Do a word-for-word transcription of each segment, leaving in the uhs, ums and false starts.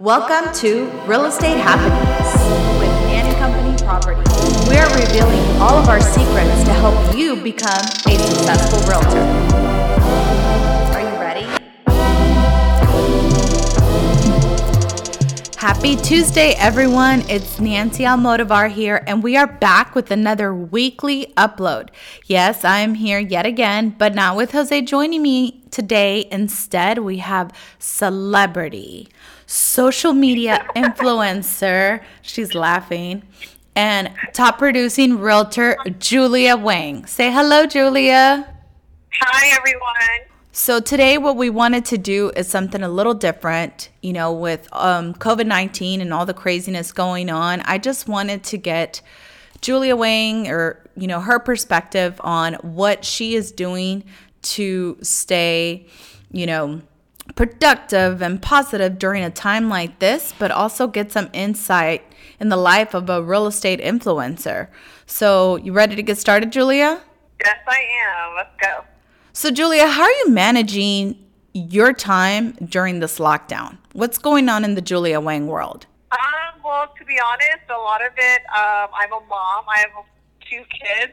Welcome to Real Estate Happiness with Nan and Company Property. We are revealing all of our secrets to help you become a successful realtor. Are you ready? Happy Tuesday, everyone. It's Nancy Almodovar here, and we are back with another weekly upload. Yes, I am here yet again, but not with Jose joining me today. Instead, we have celebrity. Social media influencer, she's laughing, and top producing realtor Julia Wang. Say hello, Julia. Hi, everyone. So today what we wanted to do is something a little different, you know, with um, COVID nineteen and all the craziness going on. I just wanted to get Julia Wang, or, you know, her perspective on what she is doing to stay, you know, productive and positive during a time like this, but also get some insight in the life of a real estate influencer. So you ready to get started, Julia? Yes, I am. Let's go. So, Julia, how are you managing your time during this lockdown? What's going on in the Julia Wang world? Um, well, to be honest, a lot of it, um, I'm a mom. I have two kids,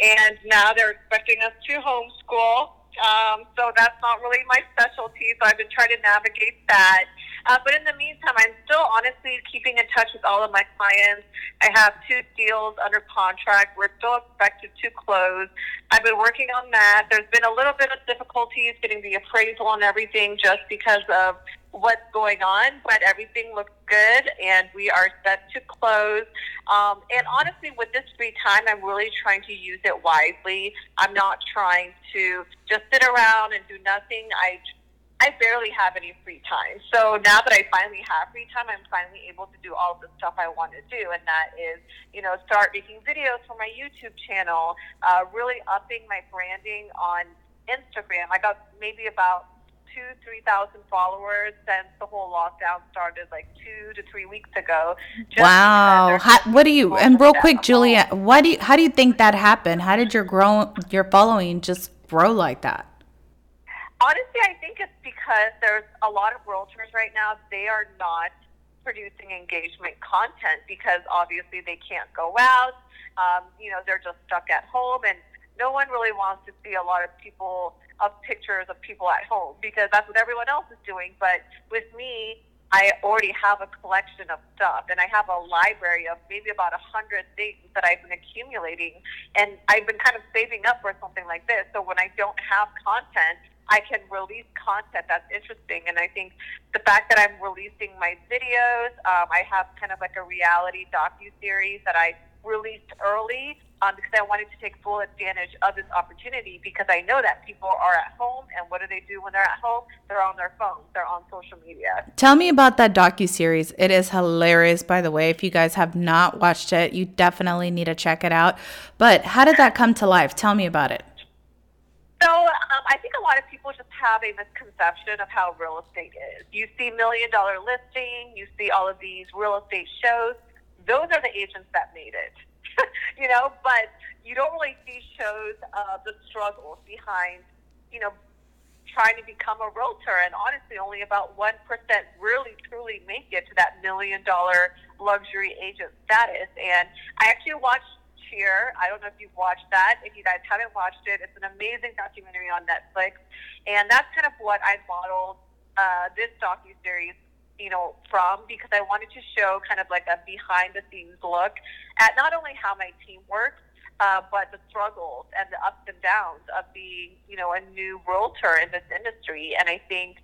and now they're expecting us to homeschool. Um, so that's not really my specialty, so I've been trying to navigate that. Uh, but in the meantime, I'm still honestly keeping in touch with all of my clients. I have two deals under contract. We're still expected to close. I've been working on that. There's been a little bit of difficulties getting the appraisal and everything just because of what's going on, but everything looks good, and we are set to close. Um, and honestly, with this free time, I'm really trying to use it wisely. I'm not trying to just sit around and do nothing. I I barely have any free time. So now that I finally have free time, I'm finally able to do all of the stuff I want to do, and that is, you know, start making videos for my YouTube channel, uh, really upping my branding on Instagram. I got maybe about two, three thousand followers since the whole lockdown started, like two to three weeks ago. Just wow! How, what do you? And real quick, Julia, why do you? How do you think that happened? How did your grow your following just grow like that? Honestly, I think it's because there's a lot of realtors right now. They are not producing engagement content because obviously they can't go out. Um, you know, they're just stuck at home, and no one really wants to see a lot of people. Of pictures of people at home, because that's what everyone else is doing. But with me, I already have a collection of stuff, and I have a library of maybe about a hundred things that I've been accumulating, and I've been kind of saving up for something like this. So when I don't have content, I can release content that's interesting. And I think the fact that I'm releasing my videos, um, I have kind of like a reality docu-series that I released early um, because I wanted to take full advantage of this opportunity, because I know that people are at home, and what do they do when they're at home? They're on their phones. They're on social media. Tell me about that docuseries. It is hilarious, by the way. If you guys have not watched it, you definitely need to check it out. But how did that come to life? Tell me about it. So um, I think a lot of people just have a misconception of how real estate is. You see Million Dollar Listing. You see all of these real estate shows. Those are the agents that made it, you know, but you don't really see shows of uh, the struggles behind, you know, trying to become a realtor. And honestly, only about one percent really, truly make it to that million dollar luxury agent status. And I actually watched Cheer. I don't know if you've watched that. If you guys haven't watched it, it's an amazing documentary on Netflix. And that's kind of what I modeled uh, this docuseries, you know, from, because I wanted to show kind of like a behind the scenes look at not only how my team works, uh, but the struggles and the ups and downs of being, you know, a new realtor in this industry. And I think,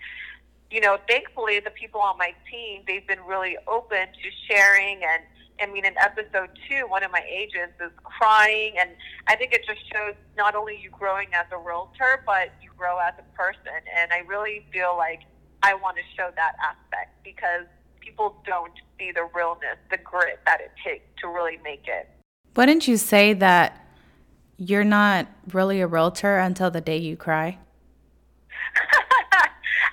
you know, thankfully the people on my team, they've been really open to sharing. And I mean, in episode two, one of my agents is crying, and I think it just shows not only you growing as a realtor, but you grow as a person. And I really feel like I want to show that aspect, because people don't see the realness, the grit that it takes to really make it. Wouldn't you say that you're not really a realtor until the day you cry?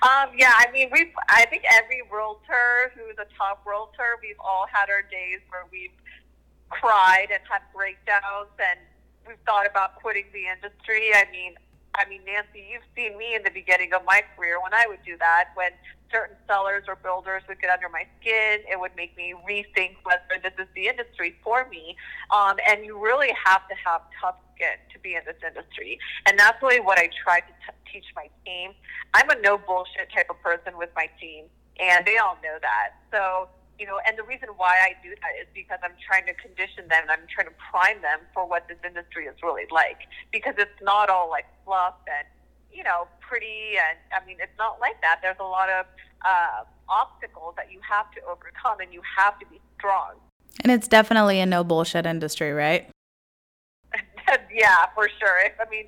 um, yeah, I mean, we've. I think every realtor who's a top realtor, we've all had our days where we've cried and had breakdowns, and we've thought about quitting the industry. I mean, I mean, Nancy, you've seen me in the beginning of my career when I would do that, when certain sellers or builders would get under my skin. It would make me rethink whether this is the industry for me. Um, and you really have to have tough skin to be in this industry. And that's really what I try to t- teach my team. I'm a no bullshit type of person with my team, and they all know that. So, you know, and the reason why I do that is because I'm trying to condition them and I'm trying to prime them for what this industry is really like, because it's not all like fluff and, you know, pretty. And I mean, it's not like that. There's a lot of uh, obstacles that you have to overcome, and you have to be strong. And it's definitely a no bullshit industry, right? Yeah, for sure. If, I mean,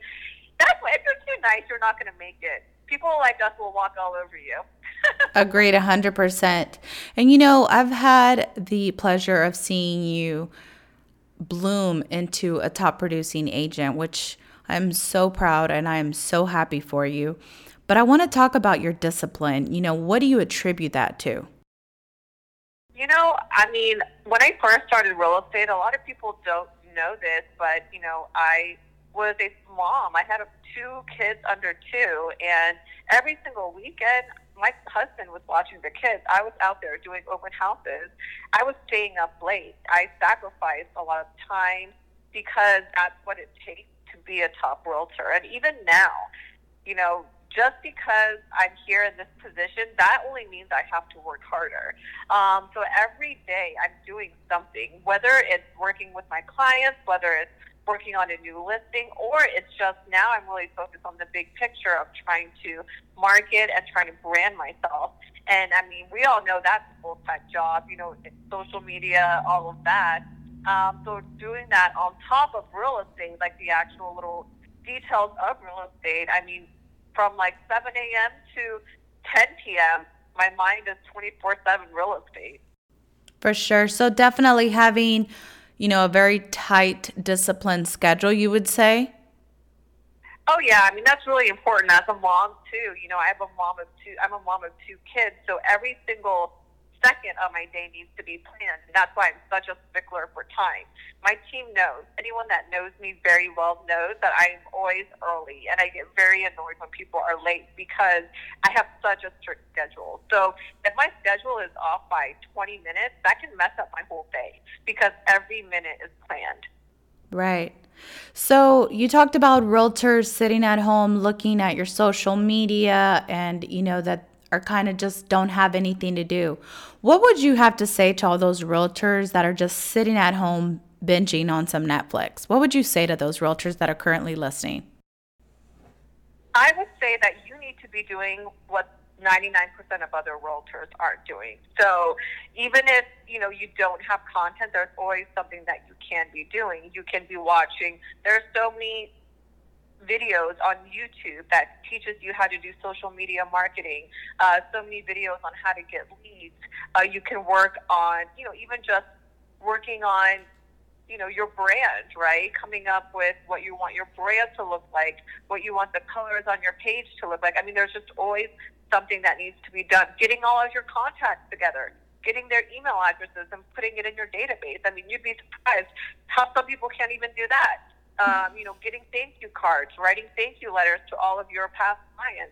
that's why if you're too nice, you're not going to make it. People like us will walk all over you. Agreed, one hundred percent. And, you know, I've had the pleasure of seeing you bloom into a top producing agent, which I'm so proud and I am so happy for you. But I want to talk about your discipline. You know, what do you attribute that to? You know, I mean, when I first started real estate, a lot of people don't know this, but, you know, I was a mom. I had a, two kids under two, and every single weekend, my husband was watching the kids. I was out there doing open houses. I was staying up late. I sacrificed a lot of time because that's what it takes to be a top realtor. And even now, you know, just because I'm here in this position, that only means I have to work harder. Um, so every day I'm doing something, whether it's working with my clients, whether it's working on a new listing, or it's just now I'm really focused on the big picture of trying to market and trying to brand myself. And I mean, we all know that's a full-time job, you know, social media, all of that. Um, so doing that on top of real estate, like the actual little details of real estate, I mean, from like seven a.m. to ten p.m., my mind is twenty-four seven real estate. For sure. So definitely having, you know, a very tight, disciplined schedule, you would say? Oh, yeah. I mean, that's really important. As a mom, too. You know, I have a mom of two, I'm a mom of two kids, so every single second of my day needs to be planned. And that's why I'm such a stickler for time. My team knows. Anyone that knows me very well knows that I'm always early, and I get very annoyed when people are late because I have such a strict schedule. So if my schedule is off by twenty minutes, that can mess up my whole day because every minute is planned. Right. So you talked about realtors sitting at home looking at your social media, and you know that or kind of just don't have anything to do. What would you have to say to all those realtors that are just sitting at home binging on some Netflix? What would you say to those realtors that are currently listening? I would say that you need to be doing what ninety-nine percent of other realtors aren't doing. So even if, you know, you don't have content, there's always something that you can be doing. You can be watching. There's so many videos on YouTube that teaches you how to do social media marketing, uh, so many videos on how to get leads. Uh, you can work on, you know, even just working on, you know, your brand, right? Coming up with what you want your brand to look like, what you want the colors on your page to look like. I mean, there's just always something that needs to be done. Getting all of your contacts together, getting their email addresses and putting it in your database. I mean, you'd be surprised how some people can't even do that. Um, you know, getting thank you cards, writing thank you letters to all of your past clients,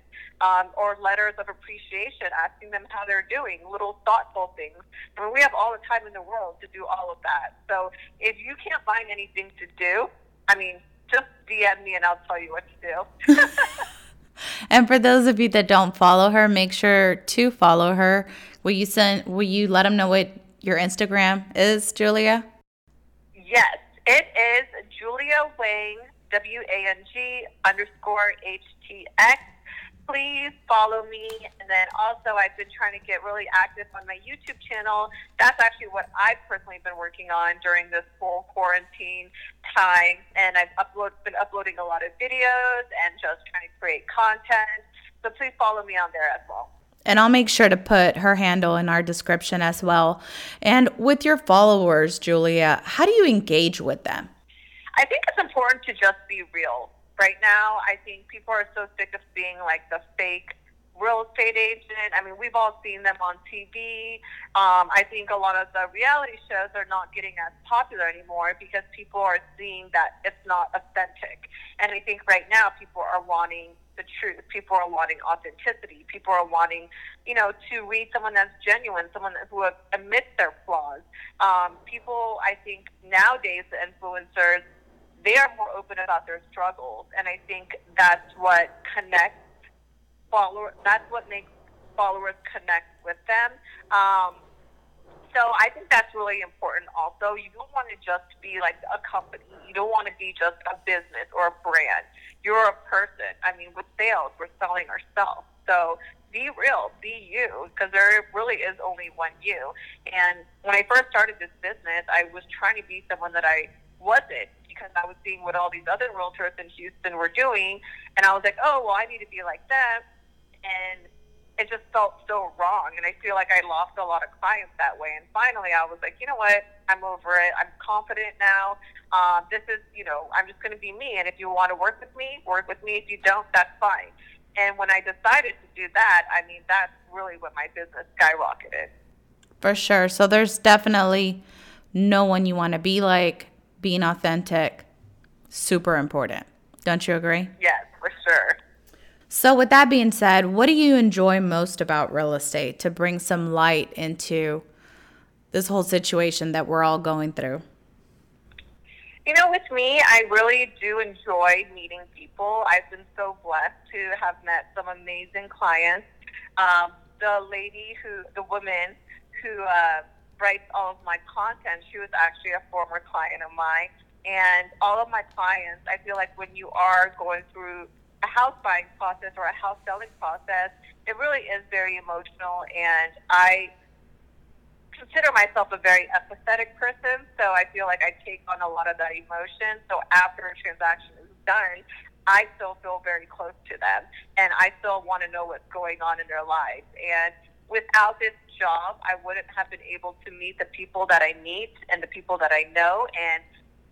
um, or letters of appreciation, asking them how they're doing, little thoughtful things. I mean, we have all the time in the world to do all of that. So if you can't find anything to do, I mean, just D M me and I'll tell you what to do. And for those of you that don't follow her, make sure to follow her. Will you send? Will you let them know what your Instagram is, Julia? Yes. It is Julia Wang, W A N G underscore H T X. Please follow me. And then also I've been trying to get really active on my YouTube channel. That's actually what I've personally been working on during this whole quarantine time. And I've upload, been uploading a lot of videos and just trying to create content. So please follow me on there as well. And I'll make sure to put her handle in our description as well. And with your followers, Julia, how do you engage with them? I think it's important to just be real. Right now, I think people are so sick of being like the fake real estate agent. I mean, we've all seen them on T V. Um, I think a lot of the reality shows are not getting as popular anymore because people are seeing that it's not authentic. And I think right now people are wanting the truth. People are wanting authenticity. People are wanting, you know, to read someone that's genuine, someone who admits their flaws. Um, people, I think nowadays, the influencers, they are more open about their struggles. And I think that's what connects followers. That's what makes followers connect with them. Um, so I think that's really important also. You don't want to just be like a company. You don't want to be just a business or a brand. You're a person. I mean, with sales, we're selling ourselves. So be real, be you, because there really is only one you. And when I first started this business, I was trying to be someone that I wasn't, because I was seeing what all these other realtors in Houston were doing, and I was like, oh, well, I need to be like them, and it just felt so wrong, and I feel like I lost a lot of clients that way. And finally, I was like, you know what, I'm over it. I'm confident now. Uh, this is, you know, I'm just going to be me, and if you want to work with me, work with me. If you don't, that's fine. And when I decided to do that, I mean, that's really when my business skyrocketed. For sure. So there's definitely no one you want to be like. Being authentic, super important. Don't you agree? Yes, for sure. So with that being said, what do you enjoy most about real estate, to bring some light into this whole situation that we're all going through? You know, with me, I really do enjoy meeting people. I've been so blessed to have met some amazing clients. Um, the lady who, the woman who, uh, writes all of my content, she was actually a former client of mine. And all of my clients, I feel like when you are going through a house buying process or a house selling process, it really is very emotional. And I consider myself a very empathetic person, so I feel like I take on a lot of that emotion. So after a transaction is done, I still feel very close to them, and I still want to know what's going on in their lives. And without this job, I wouldn't have been able to meet the people that I meet and the people that I know. And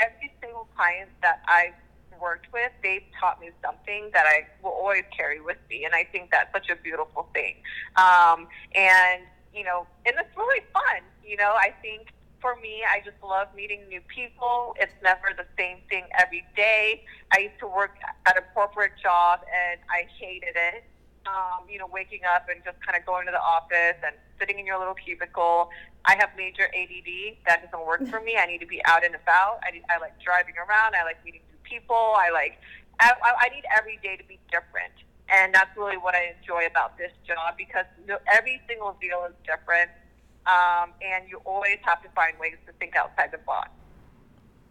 every single client that I've worked with, they've taught me something that I will always carry with me. And I think that's such a beautiful thing. Um, and, you know, and it's really fun. You know, I think for me, I just love meeting new people. It's never the same thing every day. I used to work at a corporate job and I hated it. Um, you know, waking up and just kind of going to the office and sitting in your little cubicle. I have major A D D. That doesn't work for me. I need to be out and about. I, need, I like driving around. I like meeting new people. I like, I, I need every day to be different. And that's really what I enjoy about this job, because every single deal is different. Um, and you always have to find ways to think outside the box.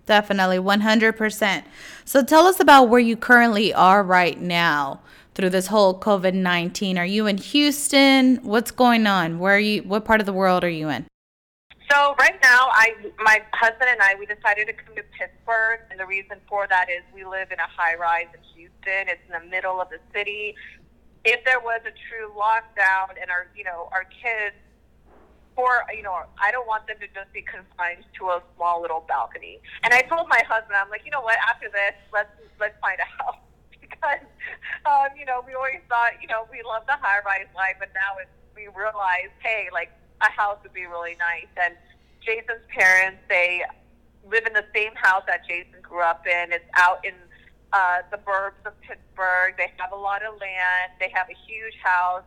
Definitely, one hundred percent. So tell us about where you currently are right now through this whole COVID nineteen. Are you in Houston? What's going on? Where are you? What part of the world are you in? So right now, I, my husband and I, we decided to come to Pittsburgh, and the reason for that is we live in a high-rise in Houston. It's in the middle of the city. If there was a true lockdown and our, you know, our kids, for, you know, I don't want them to just be confined to a small little balcony. And I told my husband, I'm like, you know what, after this, let's let's find a house. Because, um, you know, we always thought, you know, we love the high-rise life, but now it's, we realize, hey, like, a house would be really nice. And Jason's parents, they live in the same house that Jason grew up in. It's out in uh, the burbs of Pittsburgh. They have a lot of land. They have a huge house.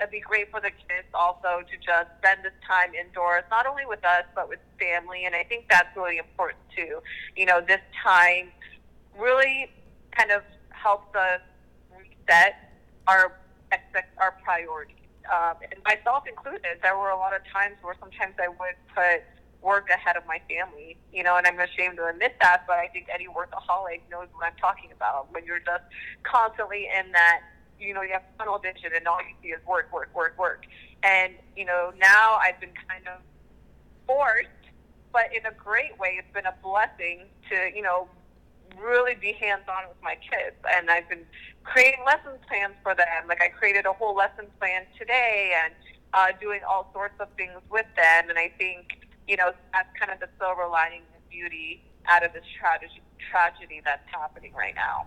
It'd be great for the kids also to just spend this time indoors, not only with us, but with family. And I think that's really important too. You know, this time really kind of helps us reset our our priorities. Um, and myself included, there were a lot of times where sometimes I would put work ahead of my family, you know, and I'm ashamed to admit that, but I think any workaholic knows what I'm talking about. When you're just constantly in that, you know, you have tunnel vision and all you see is work, work, work, work. And, you know, now I've been kind of forced, but in a great way, it's been a blessing to, you know, really be hands-on with my kids. And I've been creating lesson plans for them. Like I created a whole lesson plan today and uh, doing all sorts of things with them. And I think, you know, that's kind of the silver lining and beauty out of this tragedy, tragedy that's happening right now.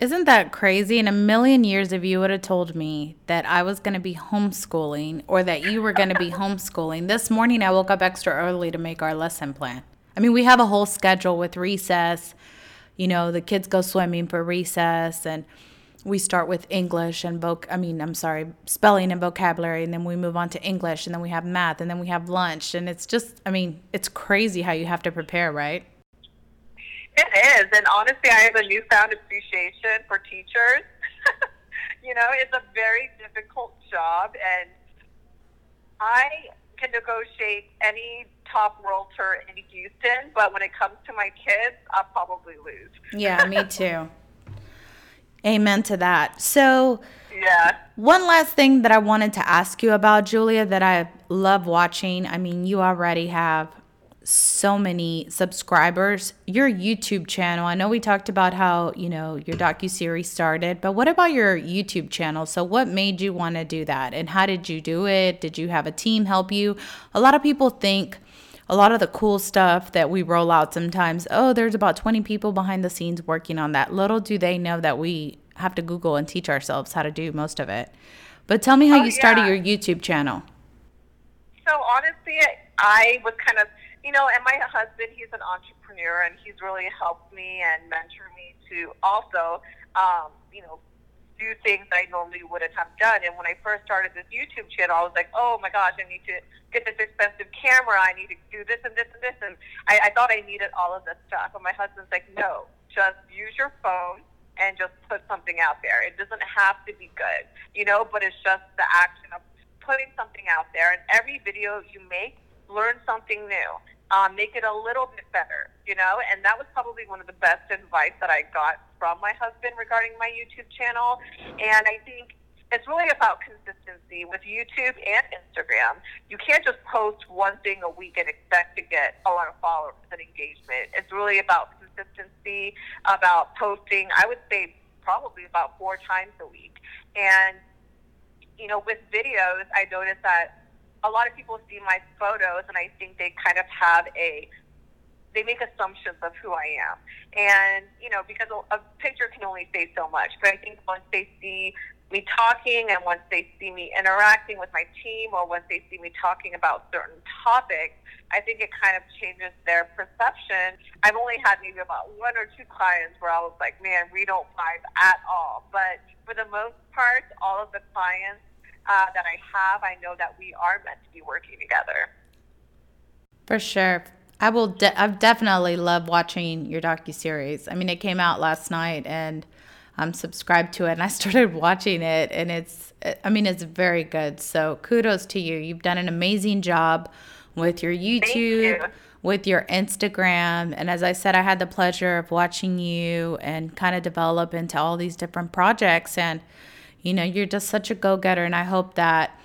Isn't that crazy? In a million years, if you would have told me that I was going to be homeschooling or that you were going to be homeschooling. This morning, I woke up extra early to make our lesson plan. I mean, we have a whole schedule with recess. You know, the kids go swimming for recess, and we start with English and voc- I mean, I'm sorry, spelling and vocabulary, and then we move on to English, and then we have math, and then we have lunch. And it's just, I mean, it's crazy how you have to prepare, right? It is, and honestly, I have a newfound appreciation for teachers. You know, it's a very difficult job, and I can negotiate any top realtor in Houston, but when it comes to my kids, I'll probably lose. Yeah, me too. Amen to that. So, yeah. One last thing that I wanted to ask you about, Julia, that I love watching. I mean, you already have so many subscribers. Your YouTube channel, I know we talked about how, you know, your docuseries started, but what about your YouTube channel? So what made you want to do that, and how did you do it? Did you have a team help you? A lot of people think a lot of the cool stuff that we roll out sometimes, oh, there's about twenty people behind the scenes working on that. Little do they know that we have to Google and teach ourselves how to do most of it. But tell me how oh, you started yeah. your YouTube channel. So honestly, I was kind of You know, and my husband, he's an entrepreneur, and he's really helped me and mentored me to also, um, you know, do things that I normally wouldn't have done. And when I first started this YouTube channel, I was like, oh, my gosh, I need to get this expensive camera. I need to do this and this and this. And I, I thought I needed all of this stuff. And my husband's like, no, just use your phone and just put something out there. It doesn't have to be good, you know, but it's just the action of putting something out there. And every video you make, learn something new. Um, make it a little bit better, you know? And that was probably one of the best advice that I got from my husband regarding my YouTube channel. And I think it's really about consistency with YouTube and Instagram. You can't just post one thing a week and expect to get a lot of followers and engagement. It's really about consistency, about posting, I would say probably about four times a week. And, you know, with videos, I noticed that a lot of people see my photos, and I think they kind of have a, they make assumptions of who I am. And, you know, because a, a picture can only say so much. But I think once they see me talking, and once they see me interacting with my team, or once they see me talking about certain topics, I think it kind of changes their perception. I've only had maybe about one or two clients where I was like, man, we don't vibe at all. But for the most part, all of the clients Uh, that I have, I know that we are meant to be working together. For sure. I will. De- I've definitely loved watching your docuseries. I mean, it came out last night, and I'm subscribed to it, and I started watching it, and it's, I mean, it's very good. So kudos to you. You've done an amazing job with your YouTube, you. with your Instagram. And as I said, I had the pleasure of watching you and kind of develop into all these different projects, and you know, you're just such a go-getter, and I hope that,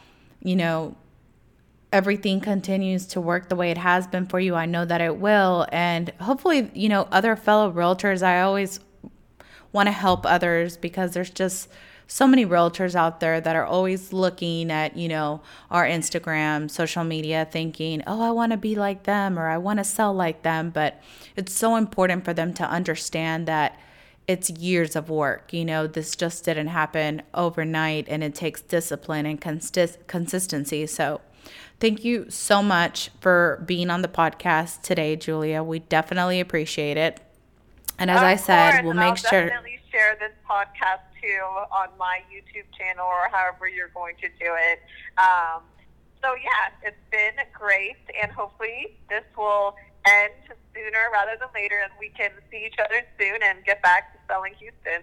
you know, everything continues to work the way it has been for you. I know that it will, and hopefully, you know, other fellow realtors, I always want to help others, because there's just so many realtors out there that are always looking at, you know, our Instagram, social media, thinking, oh, I want to be like them, or I want to sell like them, but it's so important for them to understand that it's years of work. You know, this just didn't happen overnight, and it takes discipline and consist- consistency. So thank you so much for being on the podcast today, Julia. We definitely appreciate it. And as of I said, course, we'll make I'll sure. I'll definitely share this podcast too on my YouTube channel, or however you're going to do it. Um, so yeah, it's been great. And hopefully this will end sooner rather than later, and we can see each other soon and get back to selling Houston.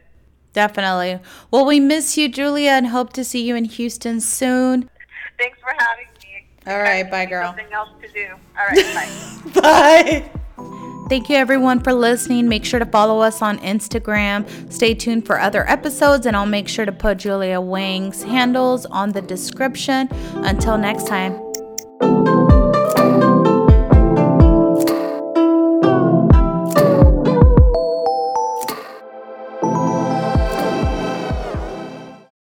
Definitely. Well, we miss you, Julia, and hope to see you in Houston soon. Thanks for having me. All right, bye, girl. Something else to do. All right, bye. Bye. Thank you, everyone, for listening. Make sure to follow us on Instagram. Stay tuned for other episodes, and I'll make sure to put Julia Wang's handles on the description. Until next time.